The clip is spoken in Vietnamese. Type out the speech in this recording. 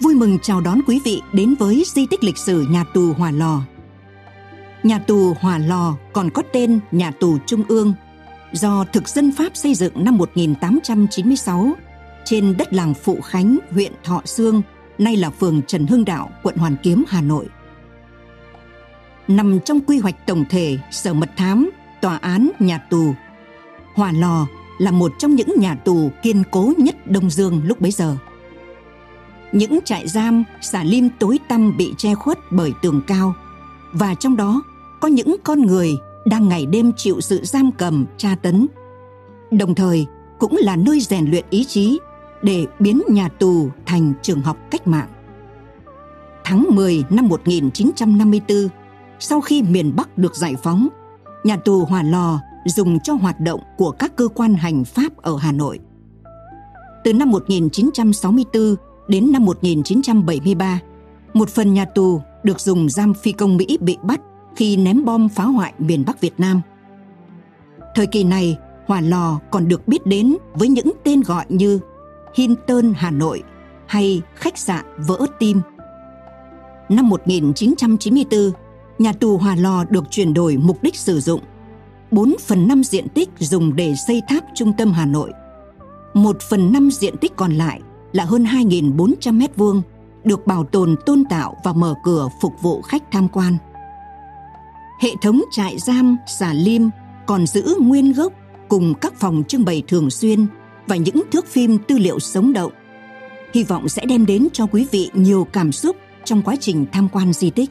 vui mừng chào đón quý vị đến với di tích lịch sử nhà tù Hòa Lò. Nhà tù Hòa Lò còn có tên nhà tù Trung ương, do thực dân Pháp xây dựng năm 1896 trên đất làng Phụ Khánh, huyện Thọ Xương, nay là phường Trần Hưng Đạo, quận Hoàn Kiếm, Hà Nội. Nằm trong quy hoạch tổng thể Sở Mật Thám, Tòa án, Nhà tù, Hòa Lò là một trong những nhà tù kiên cố nhất Đông Dương lúc bấy giờ. Những trại giam, xà lim tối tăm bị che khuất bởi tường cao, và trong đó có những con người đang ngày đêm chịu sự giam cầm, tra tấn. Đồng thời cũng là nơi rèn luyện ý chí để biến nhà tù thành trường học cách mạng. Tháng 10 năm 1954, sau khi miền Bắc được giải phóng, nhà tù Hòa Lò dùng cho hoạt động của các cơ quan hành pháp ở Hà Nội. Từ năm 1964 đến năm 1973, một phần nhà tù được dùng giam phi công Mỹ bị bắt khi ném bom phá hoại miền Bắc Việt Nam. Thời kỳ này, Hòa Lò còn được biết đến với những tên gọi như Hinton Hà Nội hay khách sạn vỡ tim. Năm 1994, nhà tù Hòa Lò được chuyển đổi mục đích sử dụng. 4/5 diện tích dùng để xây tháp trung tâm Hà Nội. 1/5 diện tích còn lại là hơn 2.400 m2 được bảo tồn tôn tạo và mở cửa phục vụ khách tham quan. Hệ thống trại giam, xà lim còn giữ nguyên gốc cùng các phòng trưng bày thường xuyên và những thước phim tư liệu sống động. Hy vọng sẽ đem đến cho quý vị nhiều cảm xúc trong quá trình tham quan di tích.